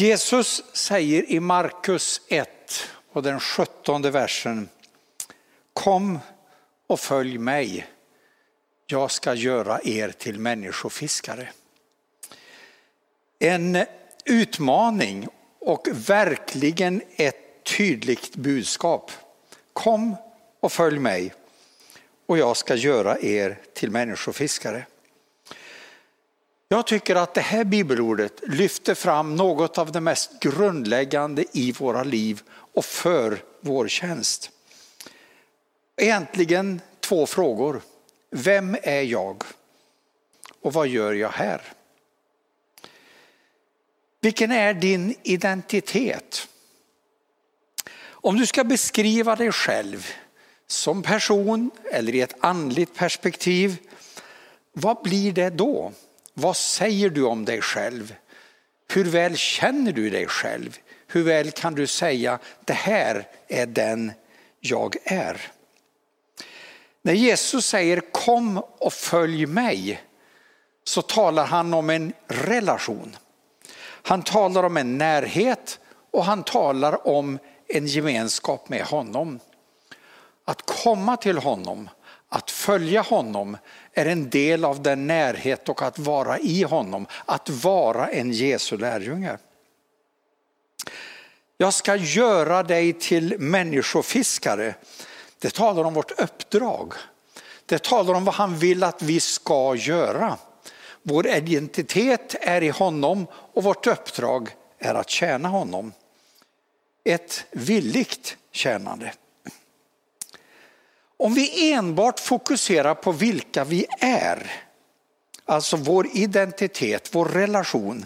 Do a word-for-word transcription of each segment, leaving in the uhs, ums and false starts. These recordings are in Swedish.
Jesus säger i Markus ett och den sjuttonde versen: Kom och följ mig. Jag ska göra er till människofiskare. En utmaning och verkligen ett tydligt budskap. Kom och följ mig och jag ska göra er till människofiskare. Jag tycker att det här bibelordet lyfter fram något av det mest grundläggande i våra liv och för vår tjänst. Egentligen två frågor. Vem är jag? Och vad gör jag här? Vilken är din identitet? Om du ska beskriva dig själv som person eller i ett andligt perspektiv, vad blir det då? Vad säger du om dig själv? Hur väl känner du dig själv? Hur väl kan du säga, det här är den jag är? När Jesus säger kom och följ mig, så talar han om en relation. Han talar om en närhet och han talar om en gemenskap med honom. Att komma till honom, att följa honom är en del av den närhet och att vara i honom. Att vara en Jesu lärjunge. Jag ska göra dig till människofiskare. Det talar om vårt uppdrag. Det talar om vad han vill att vi ska göra. Vår identitet är i honom och vårt uppdrag är att tjäna honom. Ett villigt tjänande. Om vi enbart fokuserar på vilka vi är, alltså vår identitet, vår relation,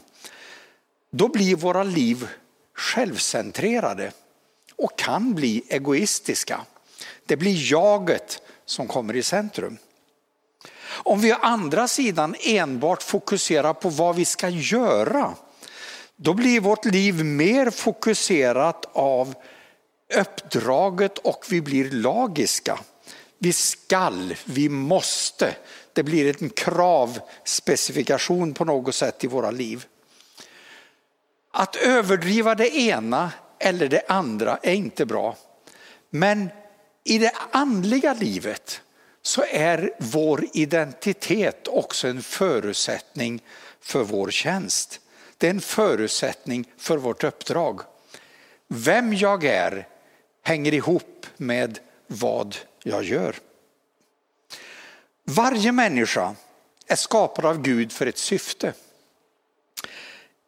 då blir våra liv självcentrerade och kan bli egoistiska. Det blir jaget som kommer i centrum. Om vi å andra sidan enbart fokuserar på vad vi ska göra, då blir vårt liv mer fokuserat av uppdraget och vi blir lagiska. Vi skall, vi måste. Det blir en kravspecifikation på något sätt i våra liv. Att överdriva det ena eller det andra är inte bra. Men i det andliga livet så är vår identitet också en förutsättning för vår tjänst. Det är en förutsättning för vårt uppdrag. Vem jag är hänger ihop med vad jag gör. Varje människa är skapad av Gud för ett syfte.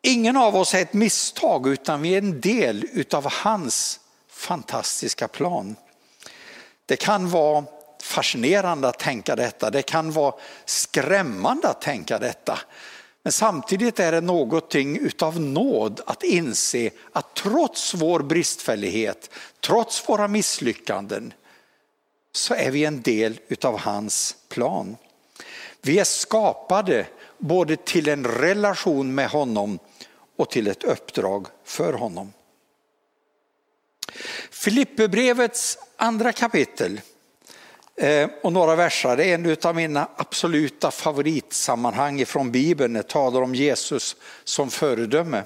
Ingen av oss är ett misstag, utan vi är en del utav hans fantastiska plan. Det kan vara fascinerande att tänka detta. Det kan vara skrämmande att tänka detta. Men samtidigt är det någonting utav nåd att inse att trots vår bristfällighet, trots våra misslyckanden, så är vi en del utav hans plan. Vi är skapade både till en relation med honom och till ett uppdrag för honom. Filippebrevets andra kapitel och några verser. Det är en av mina absoluta favoritsammanhang från Bibeln. Det talar om Jesus som föredöme.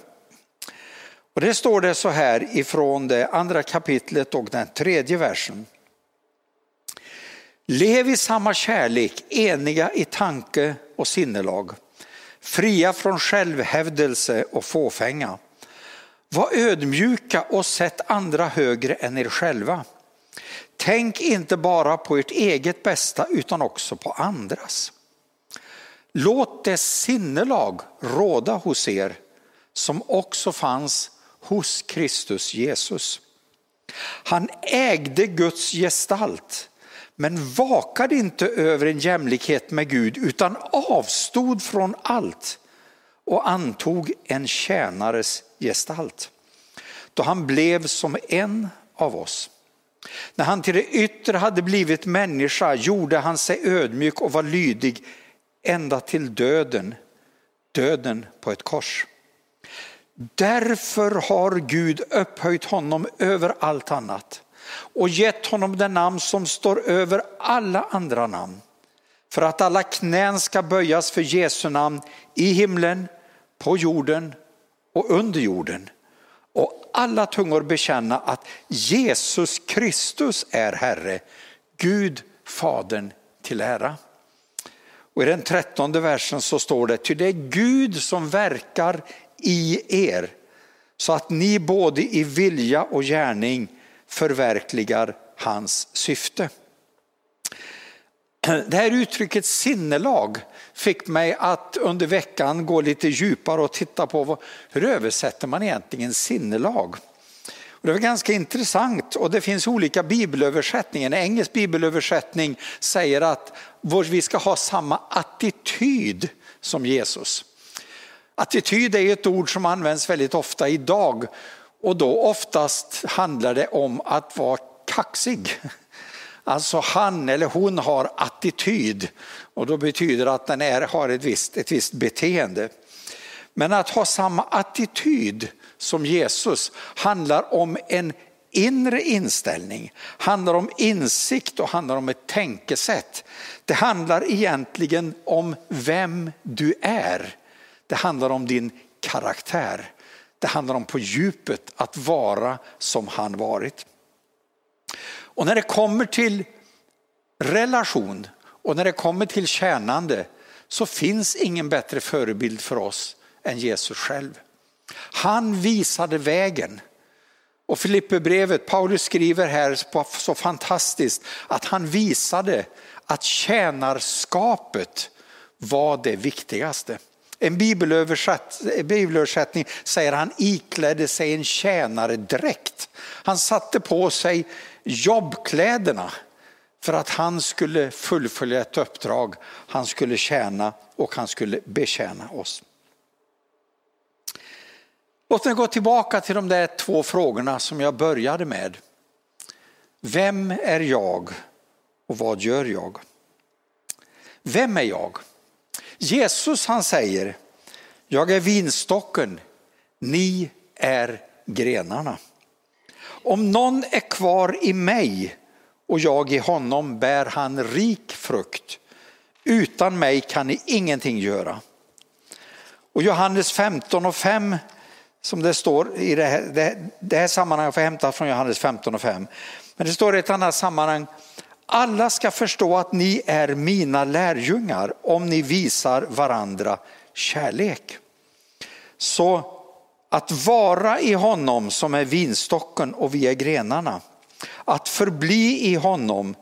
Och det står det så här ifrån det andra kapitlet och den tredje versen. Lev i samma kärlek, eniga i tanke och sinnelag. Fria från självhävdelse och fåfänga. Var ödmjuka och sätt andra högre än er själva. Tänk inte bara på ert eget bästa utan också på andras. Låt det sinnelag råda hos er som också fanns hos Kristus Jesus. Han ägde Guds gestalt men vakade inte över en jämlikhet med Gud utan avstod från allt och antog en tjänares gestalt. Då han blev som en av oss. När han till det yttre hade blivit människa gjorde han sig ödmjuk och var lydig ända till döden, döden på ett kors. Därför har Gud upphöjt honom över allt annat och gett honom det namn som står över alla andra namn. För att alla knän ska böjas för Jesu namn i himlen, på jorden och under jorden. Och alla tungor bekänna att Jesus Kristus är Herre, Gud Fadern till ära. Och i den trettonde versen så står det: ty det är Gud som verkar i er, så att ni både i vilja och gärning förverkligar hans syfte. Det här uttrycket sinnelag fick mig att under veckan gå lite djupare och titta på vad, hur översätter man egentligen sinnelag. Och det var ganska intressant, och det finns olika bibelöversättningar. En engelsk bibelöversättning säger att vi ska ha samma attityd som Jesus. Attityd är ett ord som används väldigt ofta idag, och då oftast handlar det om att vara kaxig. Alltså han eller hon har attityd, och då betyder att den är, har ett visst, ett visst beteende. Men att ha samma attityd som Jesus handlar om en inre inställning, handlar om insikt och handlar om ett tänkesätt. Det handlar egentligen om vem du är. Det handlar om din karaktär. Det handlar om på djupet att vara som han varit. Och när det kommer till relation och när det kommer till tjänande, så finns ingen bättre förebild för oss än Jesus själv. Han visade vägen. Och Filipperbrevet, Paulus skriver här så fantastiskt att han visade att tjänarskapet var det viktigaste. En bibelöversättning säger han iklädde sig en tjänaredräkt. Han satte på sig jobbkläderna för att han skulle fullfölja ett uppdrag. Han skulle tjäna och han skulle betjäna oss. Låt mig gå tillbaka till de där två frågorna som jag började med. Vem är jag och vad gör jag? Vem är jag? Jesus, han säger: jag är vinstocken, ni är grenarna. Om någon är kvar i mig och jag i honom, bär han rik frukt. Utan mig kan ni ingenting göra. Och Johannes femton och fem, som det står i det här, det, det här sammanhanget, får hämta från Johannes femton och fem. Men det står i ett annat sammanhang: alla ska förstå att ni är mina lärjungar om ni visar varandra kärlek. Så att vara i honom som är vinstocken och vi är grenarna. Att förbli i honom,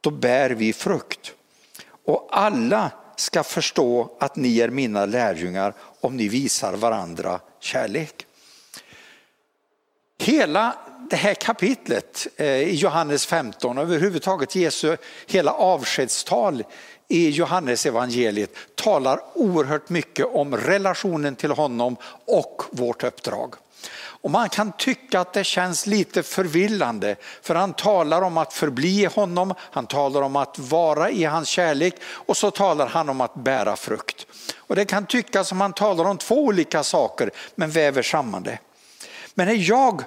då bär vi frukt. Och alla ska förstå att ni är mina lärjungar om ni visar varandra kärlek. Hela det här kapitlet i Johannes femton, överhuvudtaget Jesu hela avskedstal i Johannes evangeliet, talar oerhört mycket om relationen till honom och vårt uppdrag. Och man kan tycka att det känns lite förvillande, för han talar om att förbli i honom, han talar om att vara i hans kärlek, och så talar han om att bära frukt. Och det kan tyckas som han talar om två olika saker men väver samman det. Men när jag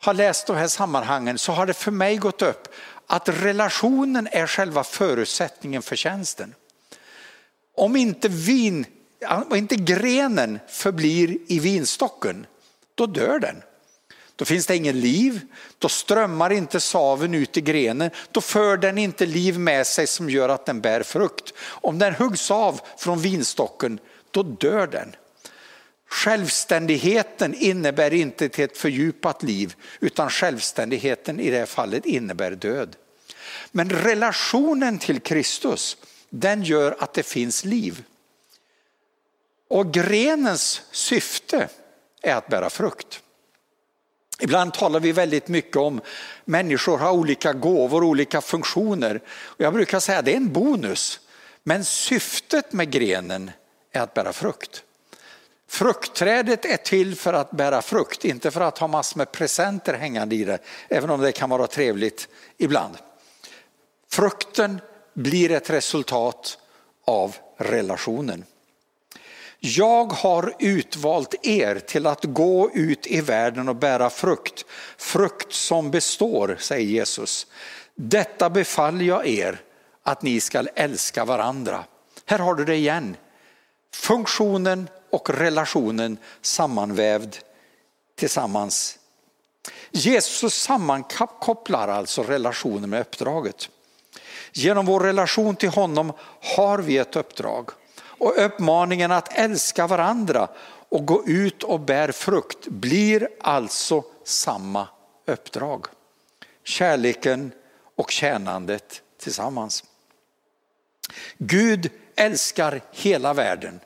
har läst de här sammanhangen så har det för mig gått upp att relationen är själva förutsättningen för tjänsten. Om inte, vin, om inte grenen förblir i vinstocken, då dör den. Då finns det ingen liv, då strömmar inte saven ut i grenen, då för den inte liv med sig som gör att den bär frukt. Om den huggs av från vinstocken, då dör den. Självständigheten innebär inte till ett fördjupat liv, utan självständigheten i det här fallet innebär död. Men relationen till Kristus, den gör att det finns liv. Och grenens syfte är att bära frukt. Ibland talar vi väldigt mycket om människor har olika gåvor, olika funktioner. Och jag brukar säga att det är en bonus. Men syftet med grenen är att bära frukt. Fruktträdet är till för att bära frukt, inte för att ha massor med presenter hängande i det, även om det kan vara trevligt ibland. Frukten blir ett resultat av relationen. Jag har utvalt er till att gå ut i världen och bära frukt. Frukt som består, säger Jesus. Detta befaller jag er, att ni ska älska varandra. Här har du det igen. Funktionen och relationen sammanvävd tillsammans. Jesus sammankopplar alltså relationen med uppdraget. Genom vår relation till honom har vi ett uppdrag. Och uppmaningen att älska varandra och gå ut och bär frukt blir alltså samma uppdrag. Kärleken och tjänandet tillsammans. Gud älskar hela världen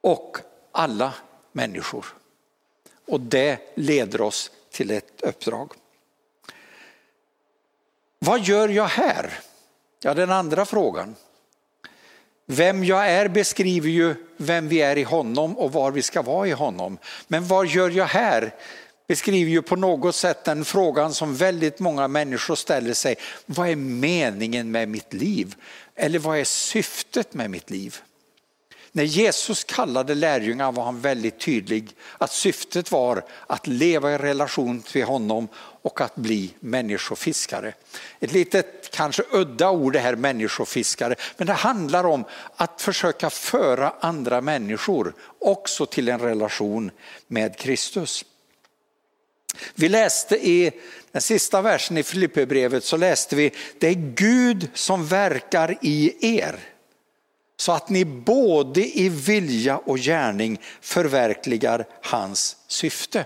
och alla människor. Och det leder oss till ett uppdrag. Vad gör jag här? Ja, den andra frågan. Vem jag är beskriver ju vem vi är i honom och var vi ska vara i honom. Men vad gör jag här? Beskriver ju på något sätt den frågan som väldigt många människor ställer sig. Vad är meningen med mitt liv? Eller vad är syftet med mitt liv? När Jesus kallade lärjungar var han väldigt tydlig att syftet var att leva i relation till honom och att bli människofiskare. Ett litet kanske udda ord det här, människofiskare, men det handlar om att försöka föra andra människor också till en relation med Kristus. Vi läste i den sista versen i Filipperbrevet, så läste vi: det är Gud som verkar i er, så att ni både i vilja och gärning förverkligar hans syfte.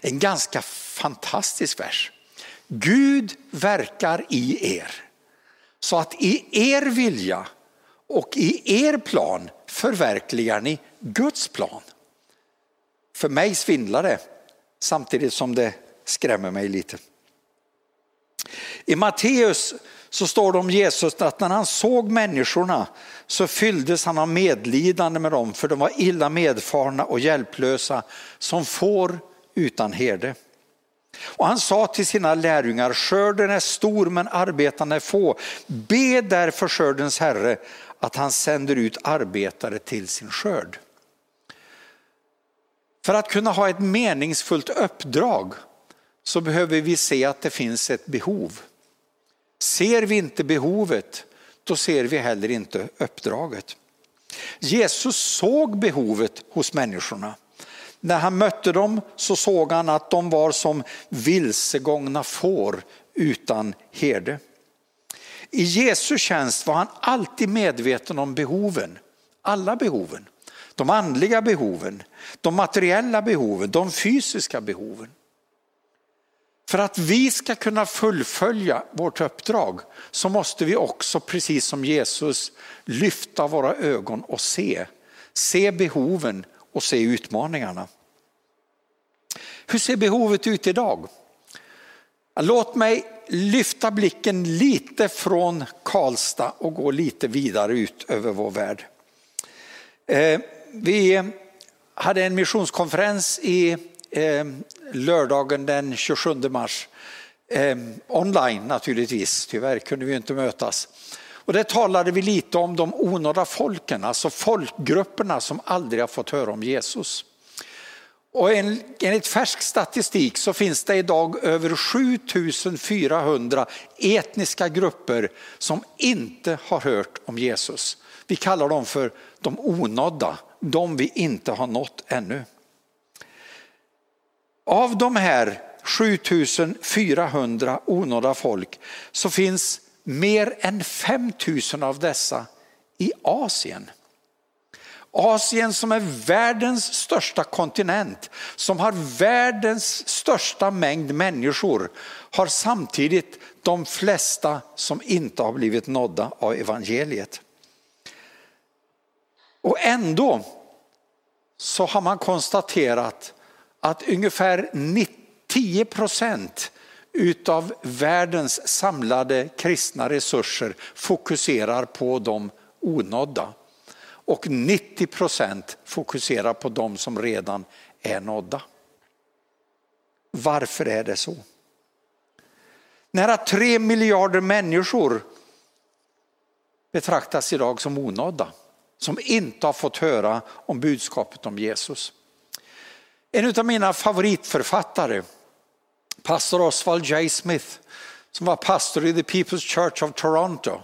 En ganska fantastisk vers. Gud verkar i er, så att i er vilja och i er plan förverkligar ni Guds plan. För mig svindlar det, samtidigt som det skrämmer mig lite. I Matteus så står det om Jesus att när han såg människorna så fylldes han av medlidande med dem, för de var illa medfarna och hjälplösa som får utan herde. Och han sa till sina lärjungar: skörden är stor men arbetarna är få. Be därför skördens herre att han sänder ut arbetare till sin skörd. För att kunna ha ett meningsfullt uppdrag så behöver vi se att det finns ett behov. Ser vi inte behovet, då ser vi heller inte uppdraget. Jesus såg behovet hos människorna. När han mötte dem så såg han att de var som vilsegångna får utan herde. I Jesu tjänst var han alltid medveten om behoven, alla behoven. De andliga behoven, de materiella behoven, de fysiska behoven. För att vi ska kunna fullfölja vårt uppdrag så måste vi också, precis som Jesus, lyfta våra ögon och se. Se behoven och se utmaningarna. Hur ser behovet ut idag? Låt mig lyfta blicken lite från Karlstad och gå lite vidare ut över vår värld. Vi hade en missionskonferens i lördagen den tjugosjunde mars. Online naturligtvis, tyvärr kunde vi inte mötas. Och där talade vi lite om de onådda folken, alltså folkgrupperna som aldrig har fått höra om Jesus. Och enligt färsk statistik så finns det idag över sju tusen fyrahundra etniska grupper som inte har hört om Jesus. Vi kallar dem för de onådda, de vi inte har nått ännu. Av de här sju tusen fyrahundra onådda folk så finns mer än fem tusen av dessa i Asien. Asien som är världens största kontinent, som har världens största mängd människor, har samtidigt de flesta som inte har blivit nådda av evangeliet. Och ändå så har man konstaterat att ungefär tio procent utav världens samlade kristna resurser fokuserar på de onådda. Och nittio procent fokuserar på de som redan är nådda. Varför är det så? Nära tre miljarder människor betraktas idag som onådda, som inte har fått höra om budskapet om Jesus. En av mina favoritförfattare, pastor Oswald J. Smith, som var pastor i The People's Church of Toronto.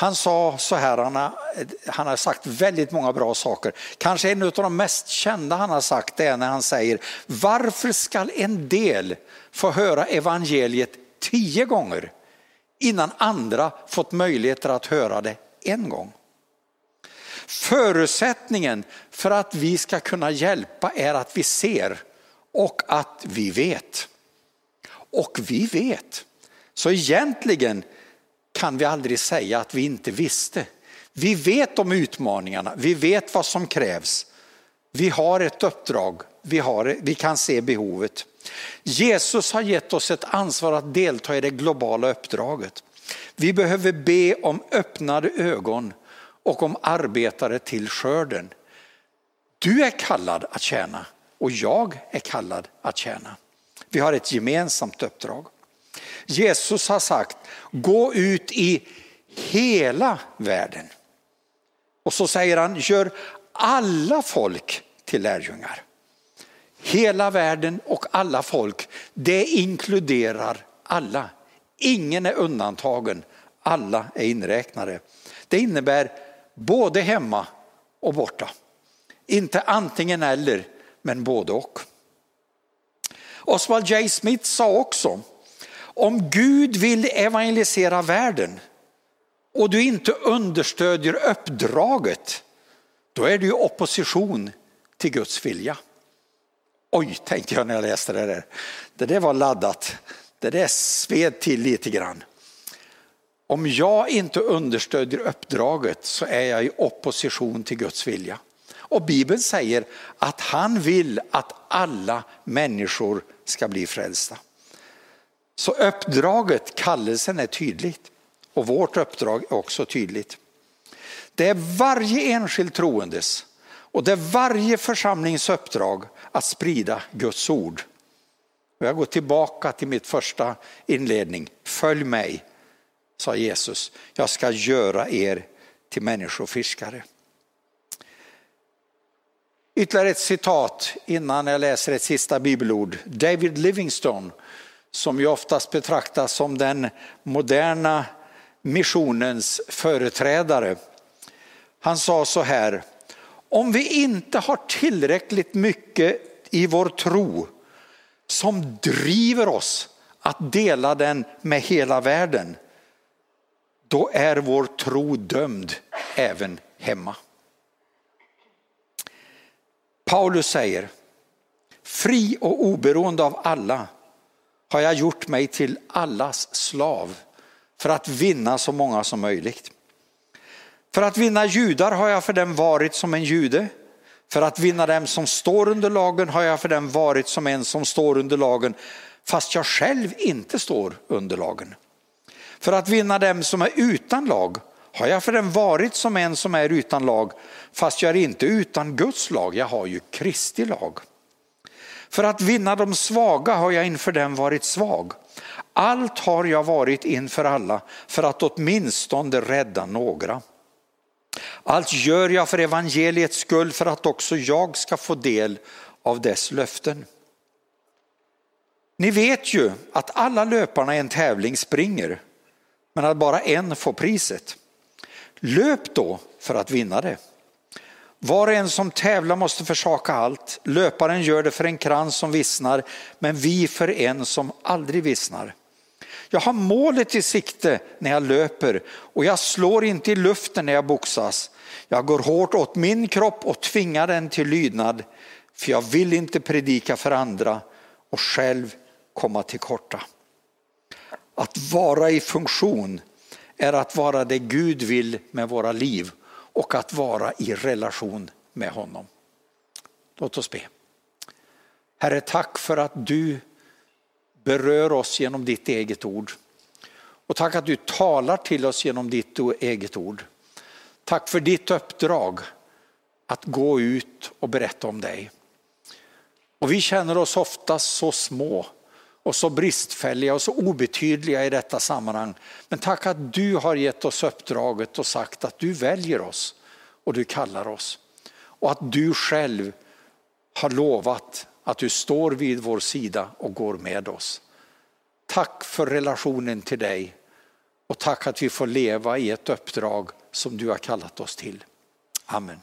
Han sa så här, han har, han har sagt väldigt många bra saker. Kanske en av de mest kända han har sagt det är när han säger: varför skall en del få höra evangeliet tio gånger innan andra fått möjligheter att höra det en gång? Förutsättningen för att vi ska kunna hjälpa är att vi ser och att vi vet. Och vi vet. Så egentligen kan vi aldrig säga att vi inte visste. Vi vet om utmaningarna, vi vet vad som krävs. Vi har ett uppdrag, vi, har, vi kan se behovet. Jesus har gett oss ett ansvar att delta i det globala uppdraget. Vi behöver be om öppnade ögon och om arbetare till skörden. Du är kallad att tjäna och jag är kallad att tjäna. Vi har ett gemensamt uppdrag. Jesus har sagt: gå ut i hela världen. Och så säger han: gör alla folk till lärjungar. Hela världen och alla folk, det inkluderar alla. Ingen är undantagen, alla är inräknade. Det innebär både hemma och borta. Inte antingen eller, men både och. Oswald J. Smith sa också: om Gud vill evangelisera världen och du inte understödjer uppdraget, då är du i opposition till Guds vilja. Oj, tänkte jag när jag läste det där. Det där var laddat. Det där sved till lite grann. Om jag inte understödjer uppdraget så är jag i opposition till Guds vilja. Och Bibeln säger att han vill att alla människor ska bli frälsta. Så uppdraget, kallelsen, är tydligt. Och vårt uppdrag är också tydligt. Det är varje enskild troendes och det är varje församlings uppdrag att sprida Guds ord. Och jag går tillbaka till mitt första inledning. Följ mig, sa Jesus. Jag ska göra er till människofiskare. Ytterligare ett citat innan jag läser ett sista bibelord. David Livingstone, som ju oftast betraktas som den moderna missionens företrädare. Han sa så här: om vi inte har tillräckligt mycket i vår tro som driver oss att dela den med hela världen, då är vår tro dömd även hemma. Paulus säger: fri och oberoende av alla har jag gjort mig till allas slav för att vinna så många som möjligt. För att vinna judar har jag för dem varit som en jude. För att vinna dem som står under lagen har jag för dem varit som en som står under lagen, fast jag själv inte står under lagen. För att vinna dem som är utan lag har jag för dem varit som en som är utan lag, fast jag är inte utan Guds lag, jag har ju Kristi lag. För att vinna de svaga har jag inför dem varit svag. Allt har jag varit inför alla för att åtminstone rädda några. Allt gör jag för evangeliets skull för att också jag ska få del av dess löften. Ni vet ju att alla löparna i en tävling springer, men att bara en får priset. Löp då för att vinna det. Var och en som tävlar måste försaka allt. Löparen gör det för en krans som vissnar, men vi för en som aldrig vissnar. Jag har målet i sikte när jag löper och jag slår inte i luften när jag boxas. Jag går hårt åt min kropp och tvingar den till lydnad, för jag vill inte predika för andra och själv komma till korta. Att vara i funktion är att vara det Gud vill med våra liv och att vara i relation med honom. Låt oss be. Herre, tack för att du berör oss genom ditt eget ord. Och tack att du talar till oss genom ditt eget ord. Tack för ditt uppdrag att gå ut och berätta om dig. Och vi känner oss ofta så små och så bristfälliga och så obetydliga i detta sammanhang. Men tack att du har gett oss uppdraget och sagt att du väljer oss och du kallar oss. Och att du själv har lovat att du står vid vår sida och går med oss. Tack för relationen till dig Och tack att vi får leva i ett uppdrag som du har kallat oss till. Amen.